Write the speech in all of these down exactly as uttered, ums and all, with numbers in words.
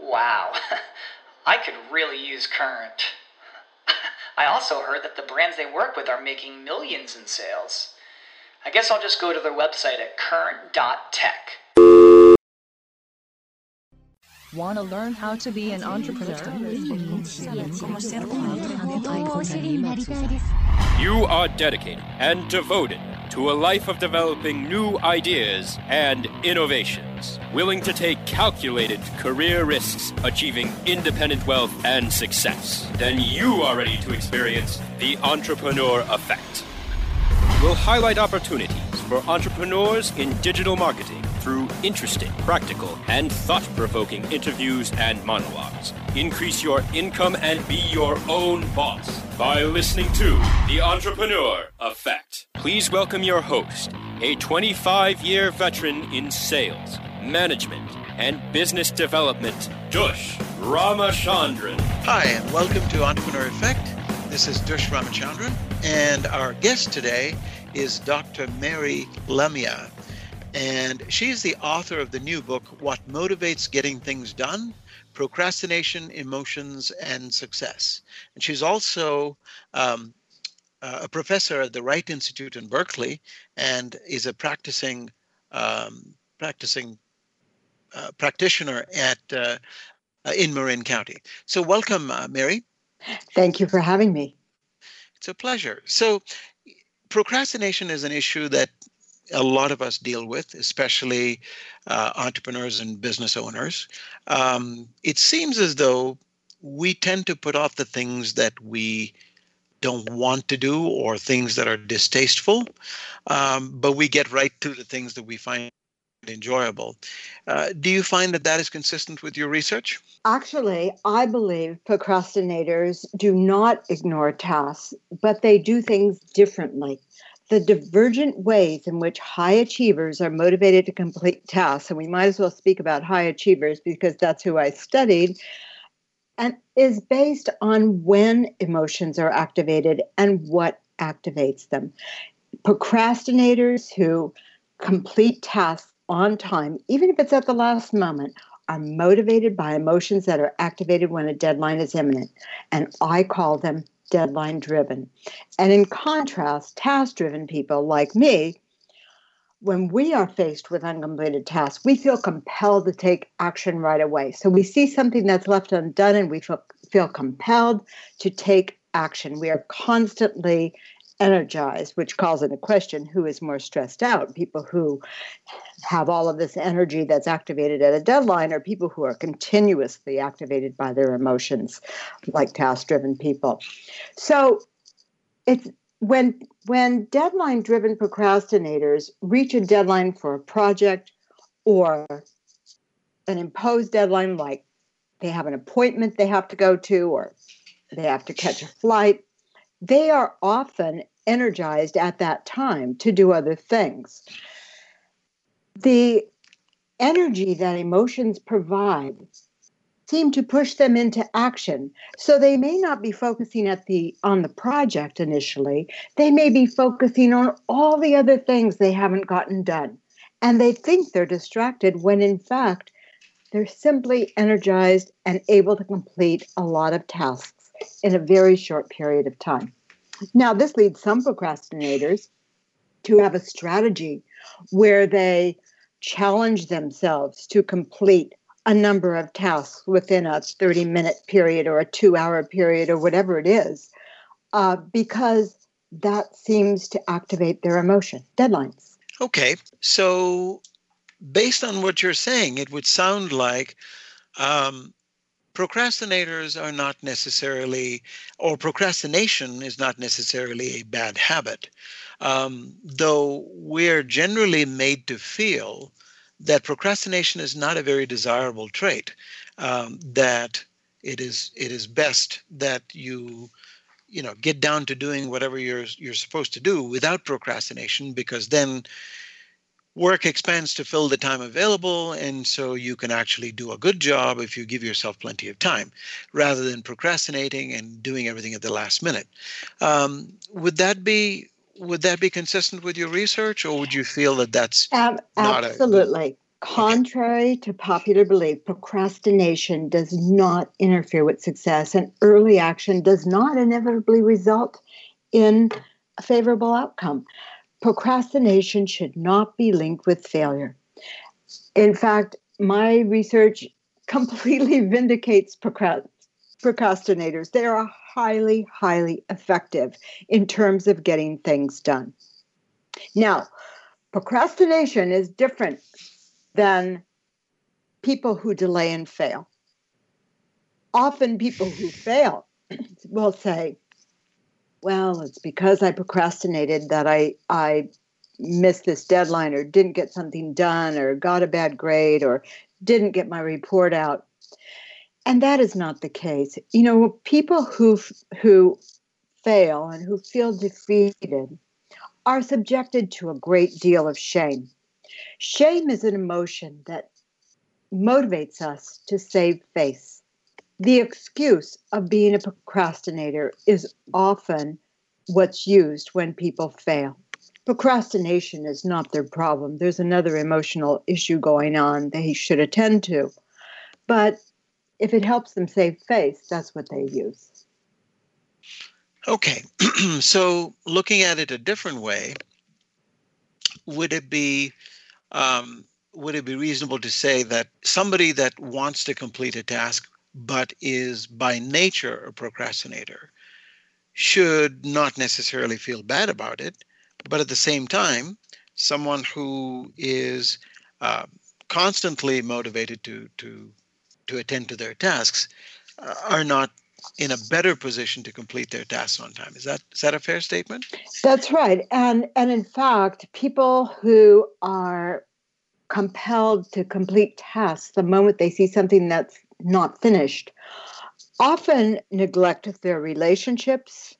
Wow, I could really use Current. I also heard that the brands they work with are making millions in sales. I guess I'll just go to their website at current dot tech. Want to learn how to be an entrepreneur? You are dedicated and devoted to a life of developing new ideas and innovations, willing to take calculated career risks, achieving independent wealth and success. Then you are ready to experience the Entrepreneur Effect. We'll highlight opportunities for entrepreneurs in digital marketing through interesting, practical, and thought-provoking interviews and monologues. Increase your income and be your own boss by listening to The Entrepreneur Effect. Please welcome your host, a twenty-five-year veteran in sales, management, and business development, Dush Ramachandran. Hi, and welcome to Entrepreneur Effect. This is Dush Ramachandran, and our guest today is Doctor Mary Lamia. And she's the author of the new book, What Motivates Getting Things Done? Procrastination, Emotions, and Success. And she's also um, a professor at the Wright Institute in Berkeley and is a practicing um, practicing uh, practitioner at uh, in Marin County. So welcome, uh, Mary. Thank you for having me. It's a pleasure. So procrastination is an issue that a lot of us deal with, especially uh, entrepreneurs and business owners. Um, it seems as though we tend to put off the things that we don't want to do or things that are distasteful, um, but we get right to the things that we find enjoyable. Uh, do you find that that is consistent with your research? Actually, I believe procrastinators do not ignore tasks, but they do things differently. The divergent ways in which high achievers are motivated to complete tasks, and we might as well speak about high achievers because that's who I studied, and is based on when emotions are activated and what activates them. Procrastinators who complete tasks on time, even if it's at the last moment, are motivated by emotions that are activated when a deadline is imminent, and I call them deadline-driven. And in contrast, task-driven people like me, when we are faced with uncompleted tasks, we feel compelled to take action right away. So we see something that's left undone and we feel, feel compelled to take action. We are constantly energized, which calls into question who is more stressed out, people who have all of this energy that's activated at a deadline or people who are continuously activated by their emotions, like task-driven people. So it's when when deadline-driven procrastinators reach a deadline for a project or an imposed deadline, like they have an appointment they have to go to or they have to catch a flight, they are often energized at that time to do other things. The energy that emotions provide seem to push them into action. So they may not be focusing at the on the project initially. They may be focusing on all the other things they haven't gotten done. And they think they're distracted when, in fact, they're simply energized and able to complete a lot of tasks in a very short period of time. Now, this leads some procrastinators to have a strategy where they challenge themselves to complete a number of tasks within a thirty-minute period or a two-hour period or whatever it is, uh, because that seems to activate their emotion, deadlines. Okay, so based on what you're saying, it would sound like um, procrastinators are not necessarily, or procrastination is not necessarily a bad habit, um, though we're generally made to feel that procrastination is not a very desirable trait, um, that it is it is best that you you know, get down to doing whatever you're you're supposed to do without procrastination, because then work expands to fill the time available, and so you can actually do a good job if you give yourself plenty of time, rather than procrastinating and doing everything at the last minute. Um, would that be would that be consistent with your research, or would you feel that that's um, not absolutely a, contrary okay. to popular belief? Procrastination does not interfere with success, and early action does not inevitably result in a favorable outcome. Procrastination should not be linked with failure. In fact, my research completely vindicates procrast- procrastinators. They are highly, highly effective in terms of getting things done. Now, procrastination is different than people who delay and fail. Often people who fail will say, well, it's because I procrastinated that I, I missed this deadline or didn't get something done or got a bad grade or didn't get my report out. And that is not the case. You know, people who who fail and who feel defeated are subjected to a great deal of shame. Shame is an emotion that motivates us to save face. The excuse of being a procrastinator is often what's used when people fail. Procrastination is not their problem. There's another emotional issue going on they should attend to. But if it helps them save face, that's what they use. Okay. So looking at it a different way, would it be um, would it be reasonable to say that somebody that wants to complete a task but is by nature a procrastinator should not necessarily feel bad about it, but at the same time, someone who is uh, constantly motivated to to to attend to their tasks uh, are not in a better position to complete their tasks on time. Is that is that a fair statement? That's right. And and in fact, people who are compelled to complete tasks the moment they see something that's not finished often neglect their relationships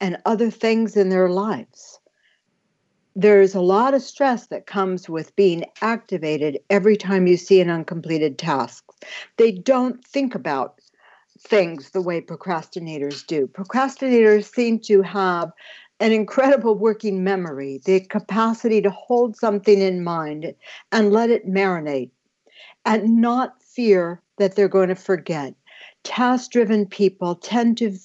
and other things in their lives. There's a lot of stress that comes with being activated every time you see an uncompleted task. They don't think about things the way procrastinators do. Procrastinators seem to have an incredible working memory, the capacity to hold something in mind and let it marinate and not fear that they're going to forget. Task-driven people tend to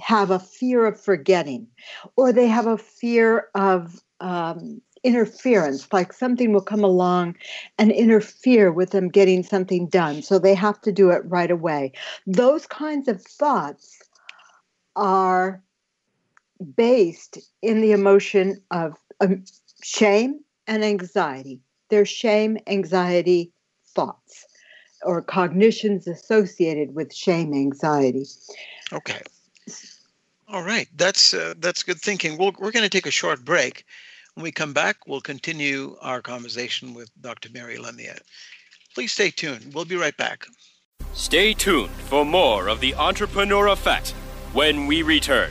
have a fear of forgetting, or they have a fear of um, interference, like something will come along and interfere with them getting something done, so they have to do it right away. Those kinds of thoughts are based in the emotion of um, shame and anxiety. They're shame, anxiety thoughts or cognitions associated with shame, anxiety. Okay. All right. That's uh, that's good thinking. We'll, we're going to take a short break. When we come back, we'll continue our conversation with Doctor Mary Lamia. Please stay tuned. We'll be right back. Stay tuned for more of the Entrepreneur Effect when we return.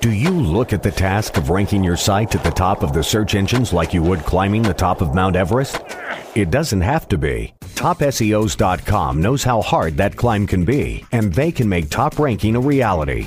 Do you look at the task of ranking your site at the top of the search engines like you would climbing the top of Mount Everest? It doesn't have to be. Top S E Os dot com knows how hard that climb can be, and they can make top ranking a reality.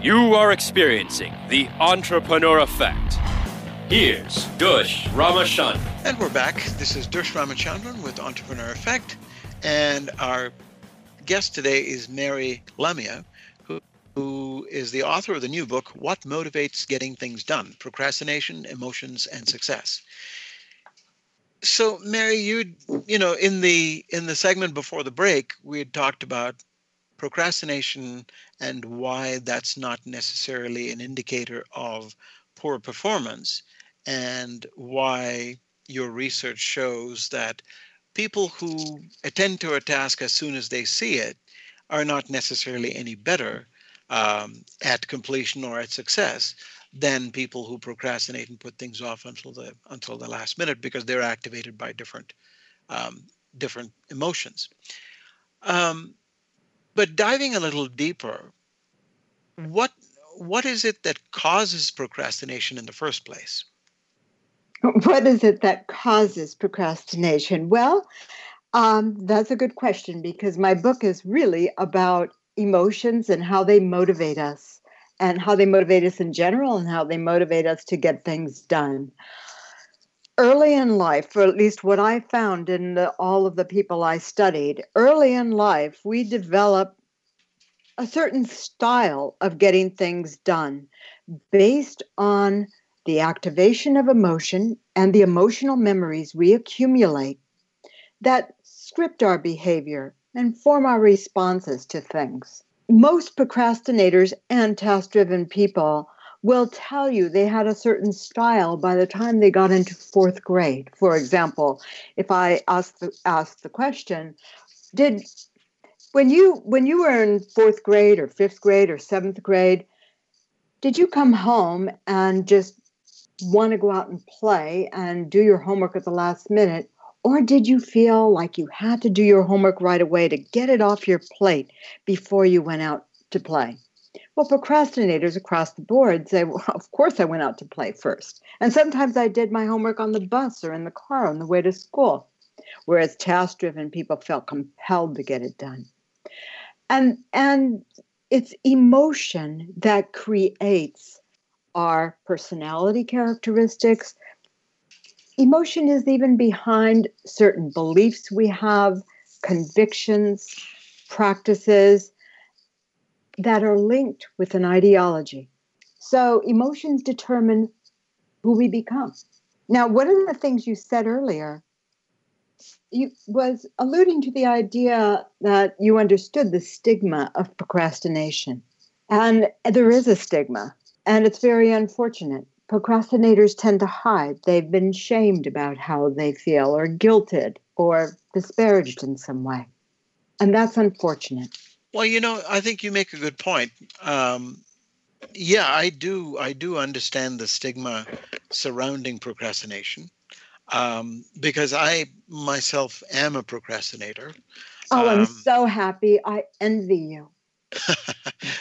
You are experiencing the Entrepreneur Effect. Here's Dush Ramachandran. And we're back. This is Dush Ramachandran with Entrepreneur Effect. And our guest today is Mary Lamia, who is the author of the new book, What Motivates Getting Things Done? Procrastination, Emotions, and Success. So, Mary, you you know, in the in the segment before the break, we had talked about procrastination and why that's not necessarily an indicator of poor performance, and why your research shows that people who attend to a task as soon as they see it are not necessarily any better Um, at completion or at success than people who procrastinate and put things off until the until the last minute, because they're activated by different um, different emotions. Um, but diving a little deeper, what what is it that causes procrastination in the first place? What is it that causes procrastination? Well, um, that's a good question, because my book is really about emotions and how they motivate us, and how they motivate us in general, and how they motivate us to get things done. Early in life, or at least what I found in the, all of the people I studied, early in life, we develop a certain style of getting things done based on the activation of emotion and the emotional memories we accumulate that script our behavior and form our responses to things. Most procrastinators and task-driven people will tell you they had a certain style by the time they got into fourth grade. For example, if I ask the, ask the question, did when you when you were in fourth grade or fifth grade or seventh grade, did you come home and just want to go out and play and do your homework at the last minute? Or did you feel like you had to do your homework right away to get it off your plate before you went out to play? Well, procrastinators across the board say, well, of course I went out to play first. And sometimes I did my homework on the bus or in the car on the way to school, whereas task-driven people felt compelled to get it done. And, and it's emotion that creates our personality characteristics. Emotion is even behind certain beliefs we have, convictions, practices that are linked with an ideology. So emotions determine who we become. Now, one of the things you said earlier, you was alluding to the idea that you understood the stigma of procrastination. And there is a stigma, and it's very unfortunate. procrastinators tend to hide. They've been shamed about how they feel, or guilted, or disparaged in some way. And that's unfortunate. Well, you know, I think you make a good point. Um, yeah, I do. I do understand the stigma surrounding procrastination, um, because I myself am a procrastinator. Oh, I'm um, so happy. I envy you.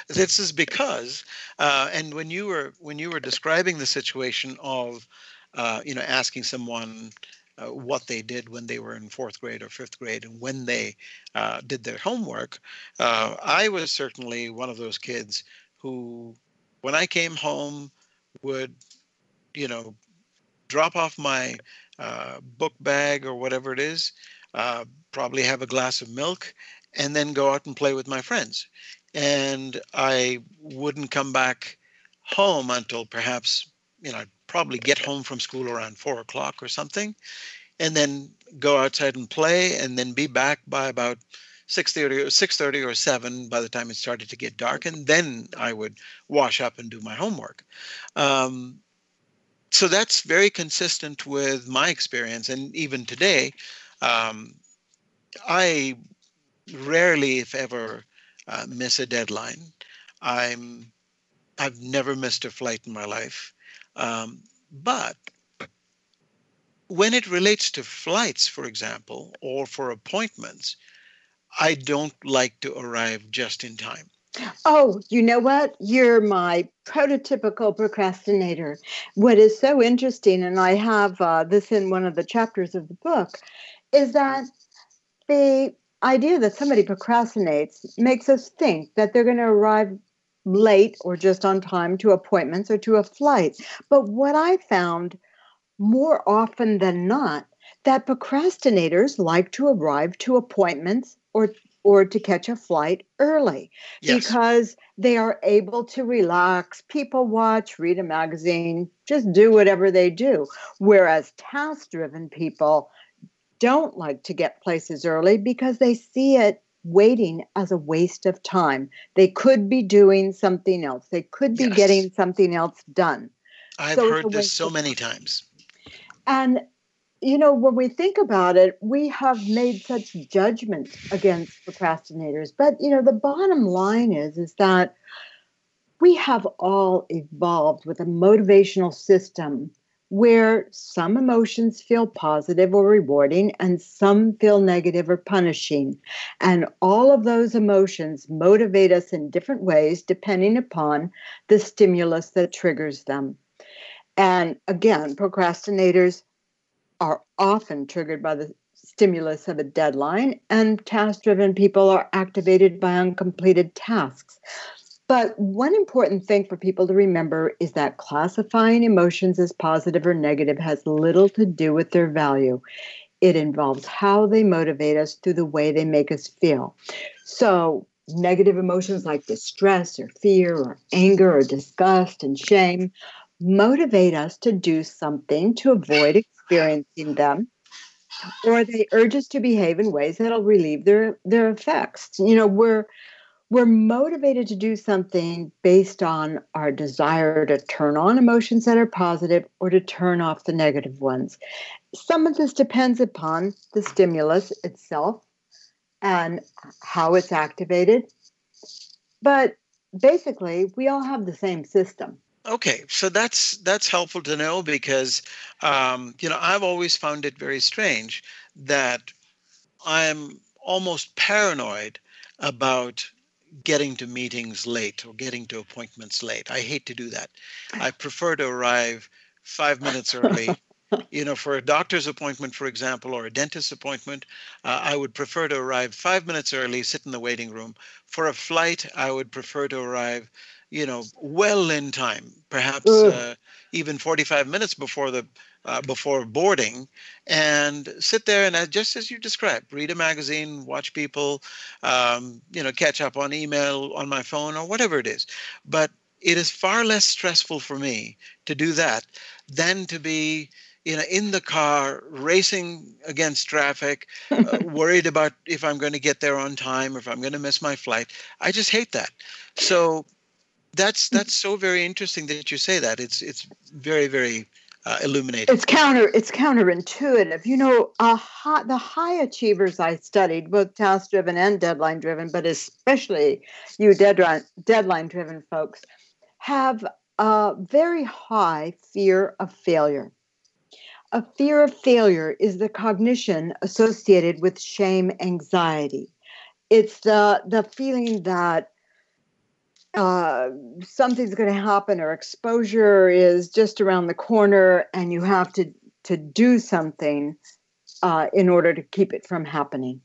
This is because, uh, and when you were when you were describing the situation of, uh, you know, asking someone uh, what they did when they were in fourth grade or fifth grade and when they uh, did their homework, uh, I was certainly one of those kids who, when I came home, would, you know, drop off my uh, book bag or whatever it is, uh, probably have a glass of milk, and then go out and play with my friends. And I wouldn't come back home until perhaps, you know, I'd probably get home from school around four o'clock or something, and then go outside and play, and then be back by about six thirty or seven by the time it started to get dark. And then I would wash up and do my homework. Um, so that's very consistent with my experience. And even today, um, I rarely, if ever, uh, miss a deadline. I'm, I've never missed a flight in my life. Um, but when it relates to flights, for example, or for appointments, I don't like to arrive just in time. Oh, you know what? You're my prototypical procrastinator. What is so interesting, and I have uh, this in one of the chapters of the book, is that the idea that somebody procrastinates makes us think that they're going to arrive late or just on time to appointments or to a flight. But what I found more often than not, that procrastinators like to arrive to appointments or or to catch a flight early. Yes. Because they are able to relax, people watch, read a magazine, just do whatever they do. Whereas task-driven people don't like to get places early because they see it waiting as a waste of time. They could be doing something else. They could be yes. getting something else done. I've so heard this so many times. And, you know, when we think about it, we have made such judgments against procrastinators. But, you know, the bottom line is, is that we have all evolved with a motivational system where some emotions feel positive or rewarding and some feel negative or punishing. And all of those emotions motivate us in different ways depending upon the stimulus that triggers them. And again, procrastinators are often triggered by the stimulus of a deadline, and task-driven people are activated by uncompleted tasks. But one important thing for people to remember is that classifying emotions as positive or negative has little to do with their value. It involves how they motivate us through the way they make us feel. So negative emotions like distress or fear or anger or disgust and shame motivate us to do something to avoid experiencing them, or they urge us to behave in ways that'll relieve their, their effects. You know, we're We're motivated to do something based on our desire to turn on emotions that are positive or to turn off the negative ones. Some of this depends upon the stimulus itself and how it's activated. But basically, we all have the same system. Okay, so that's that's helpful to know because, um, you know, I've always found it very strange that I'm almost paranoid about getting to meetings late or getting to appointments late. I hate to do that. I prefer to arrive five minutes early. You know, for a doctor's appointment, for example, or a dentist's appointment, uh, I would prefer to arrive five minutes early, sit in the waiting room. For a flight, I would prefer to arrive, you know, well in time, perhaps uh, even forty-five minutes before the uh, before boarding, and sit there and, uh, just as you described, read a magazine, watch people, um, you know, catch up on email, on my phone, or whatever it is. But it is far less stressful for me to do that than to be, you know, in the car, racing against traffic, uh, worried about if I'm going to get there on time, or if I'm going to miss my flight. I just hate that. So That's that's so very interesting that you say that. It's it's very, very uh, illuminating. It's counter it's counterintuitive. You know, a high, the high achievers I studied, both task-driven and deadline-driven, but especially you deadline deadline-driven folks, have a very high fear of failure. A fear of failure is the cognition associated with shame, anxiety. It's the the feeling that Uh, something's going to happen or exposure is just around the corner and you have to, to do something uh, in order to keep it from happening.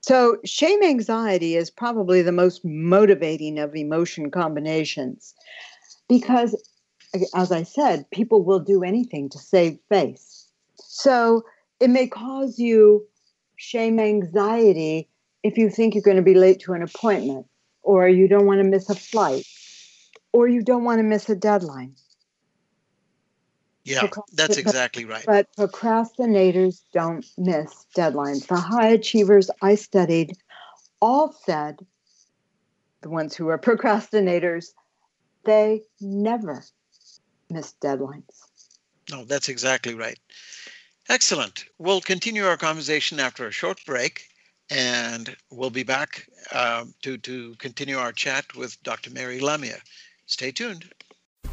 So shame anxiety is probably the most motivating of emotion combinations because, as I said, people will do anything to save face. So it may cause you shame anxiety if you think you're going to be late to an appointment, or you don't want to miss a flight, or you don't want to miss a deadline. Yeah, that's exactly right. But procrastinators don't miss deadlines. The high achievers I studied all said, the ones who are procrastinators, they never miss deadlines. No, that's exactly right. Excellent. We'll continue our conversation after a short break. And we'll be back uh, to, to continue our chat with Doctor Mary Lamia. Stay tuned.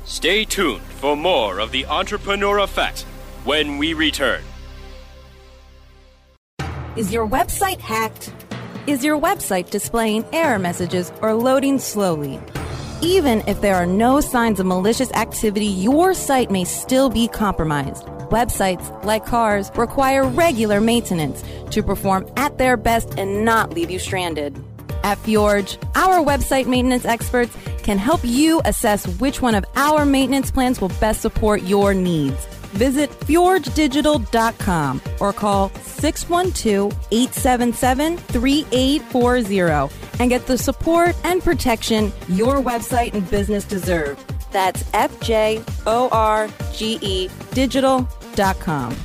Stay tuned for more of the Entrepreneur Effect when we return. Is your website hacked? Is your website displaying error messages or loading slowly? Even if there are no signs of malicious activity, your site may still be compromised. Websites, like cars, require regular maintenance to perform at their best and not leave you stranded. At Fjorge, our website maintenance experts can help you assess which one of our maintenance plans will best support your needs. Visit fjorge digital dot com or call six one two, eight seven seven, three eight four zero and get the support and protection your website and business deserve. That's F J O R G E digital dot com.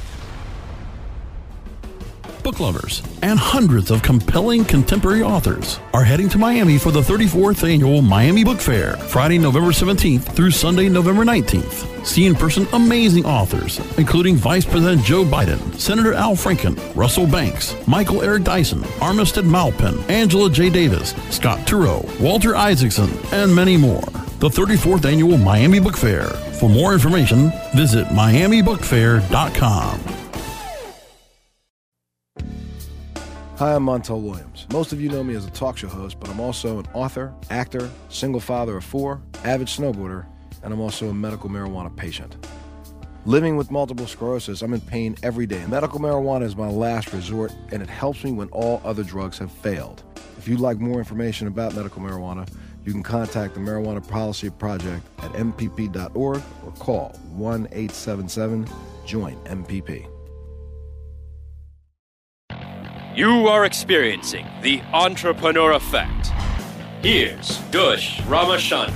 Book lovers and hundreds of compelling contemporary authors are heading to Miami for the thirty-fourth Annual Miami Book Fair, Friday, November seventeenth through Sunday, November nineteenth. See in person amazing authors, including Vice President Joe Biden, Senator Al Franken, Russell Banks, Michael Eric Dyson, Armistead Maupin, Angela J. Davis, Scott Turow, Walter Isaacson, and many more. The thirty-fourth Annual Miami Book Fair. For more information, visit miami book fair dot com. Hi, I'm Montel Williams. Most of you know me as a talk show host, but I'm also an author, actor, single father of four, avid snowboarder, and I'm also a medical marijuana patient. Living with multiple sclerosis, I'm in pain every day. Medical marijuana is my last resort, and it helps me when all other drugs have failed. If you'd like more information about medical marijuana, you can contact the Marijuana Policy Project at M P P dot org or call one eight seven seven, join M P P. You are experiencing the Entrepreneur Effect. Here's Dush Ramachandran.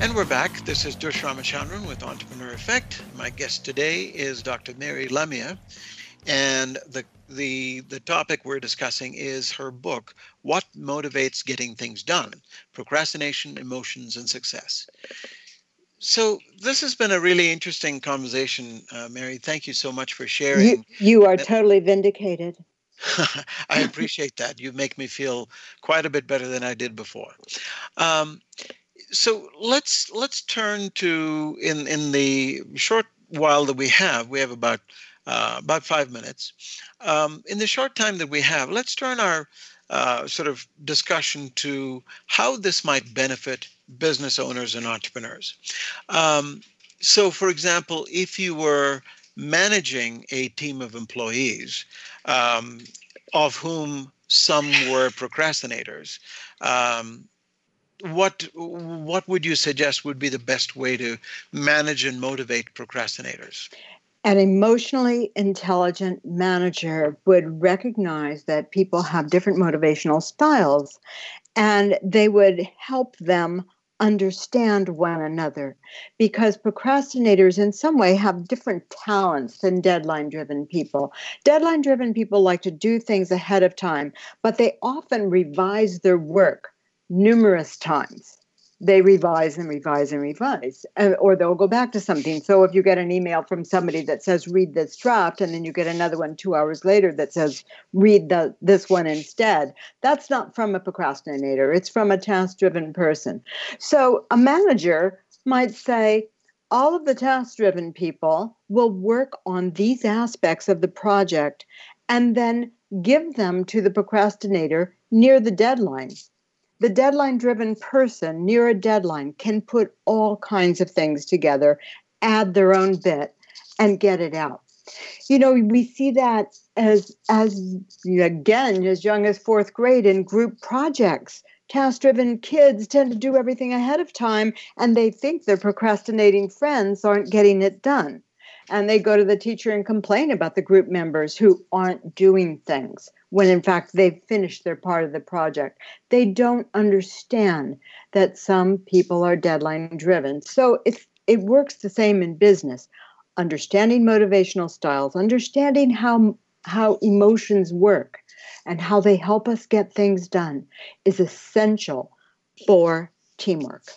And we're back. This is Dush Ramachandran with Entrepreneur Effect. My guest today is Doctor Mary Lamia. And the, the the topic we're discussing is her book, What Motivates Getting Things Done? Procrastination, Emotions, and Success. So this has been a really interesting conversation, uh, Mary. Thank you so much for sharing. You, you are that, totally vindicated. I appreciate that. You make me feel quite a bit better than I did before. Um, so let's let's turn to, in, in the short while that we have, we have about... Uh, about five minutes. Um, in the short time that we have, let's turn our uh, sort of discussion to how this might benefit business owners and entrepreneurs. Um, so, for example, if you were managing a team of employees, um, of whom some were procrastinators, um, what what would you suggest would be the best way to manage and motivate procrastinators? An emotionally intelligent manager would recognize that people have different motivational styles, and they would help them understand one another, because procrastinators in some way have different talents than deadline-driven people. Deadline-driven people like to do things ahead of time, but they often revise their work numerous times. they revise and revise and revise, and, or they'll go back to something. So if you get an email from somebody that says, read this draft, and then you get another one two hours later that says, read the, this one instead, that's not from a procrastinator. It's from a task-driven person. So a manager might say, all of the task-driven people will work on these aspects of the project and then give them to the procrastinator near the deadline. The deadline-driven person near a deadline can put all kinds of things together, add their own bit, and get it out. You know, we see that as, as again, as young as fourth grade in group projects. Task-driven kids tend to do everything ahead of time, and they think their procrastinating friends aren't getting it done. And they go to the teacher and complain about the group members who aren't doing things, when in fact they've finished their part of the project. They don't understand that some people are deadline driven. So it's, it works the same in business. Understanding motivational styles, understanding how, how emotions work and how they help us get things done is essential for teamwork.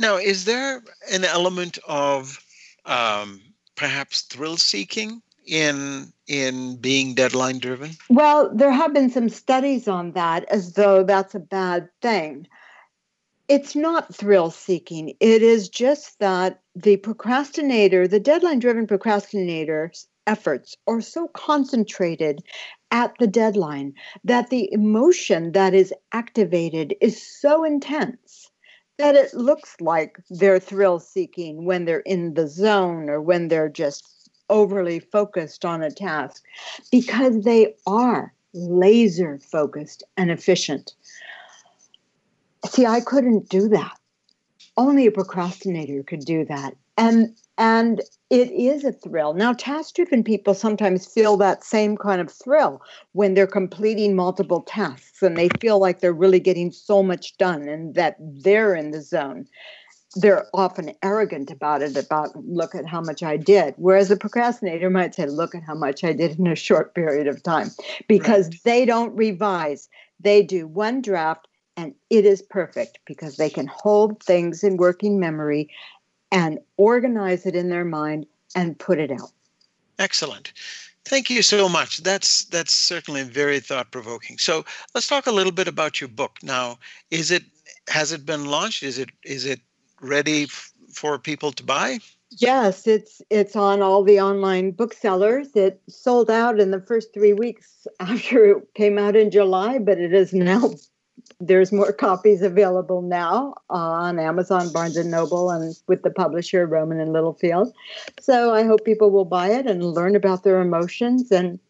Now, is there an element of um, perhaps thrill seeking in in being deadline driven? Well, there have been some studies on that, as though that's a bad thing. It's not thrill seeking. It is just that the procrastinator, the deadline driven procrastinator's efforts are so concentrated at the deadline that the emotion that is activated is so intense that it looks like they're thrill seeking when they're in the zone or when they're just overly focused on a task, because they are laser focused and efficient. See, I couldn't do that. Only a procrastinator could do that. And and it is a thrill. Now, task-driven people sometimes feel that same kind of thrill when they're completing multiple tasks and they feel like they're really getting so much done and that they're in the zone. They're often arrogant about it, about look at how much I did. Whereas a procrastinator might say, look at how much I did in a short period of time, because right. They don't revise. They do one draft and it is perfect because they can hold things in working memory and organize it in their mind and put it out. Excellent. Thank you so much. That's that's certainly very thought-provoking. So let's talk a little bit about your book. Now, is it has it been launched? Is it is it ready f- for people to buy? Yes, it's it's on all the online booksellers. It sold out in the first three weeks after it came out in July, but it is now, there's more copies available now on Amazon, Barnes and Noble, and with the publisher, Rowman and Littlefield. So I hope people will buy it and learn about their emotions and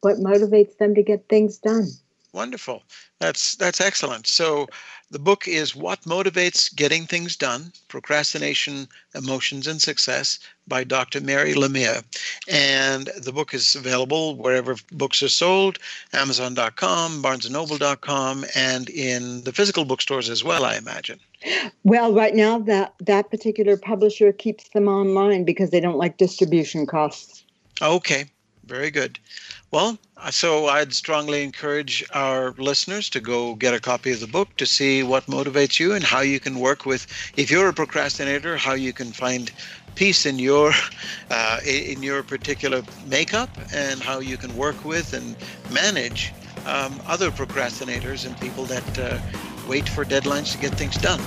what motivates them to get things done. Wonderful. That's that's excellent. So the book is What Motivates Getting Things Done, Procrastination, Emotions, and Success by Doctor Mary Lamia. And the book is available wherever books are sold, amazon dot com, barnes and noble dot com, and in the physical bookstores as well, I imagine. Well, right now, that, that particular publisher keeps them online because they don't like distribution costs. Okay. Very good. Well, so I'd strongly encourage our listeners to go get a copy of the book to see what motivates you and how you can work with, if you're a procrastinator, how you can find peace in your uh, in your particular makeup and how you can work with and manage um, other procrastinators and people that uh, wait for deadlines to get things done.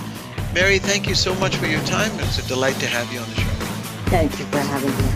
Mary, thank you so much for your time. It's a delight to have you on the show. Thank you for having me.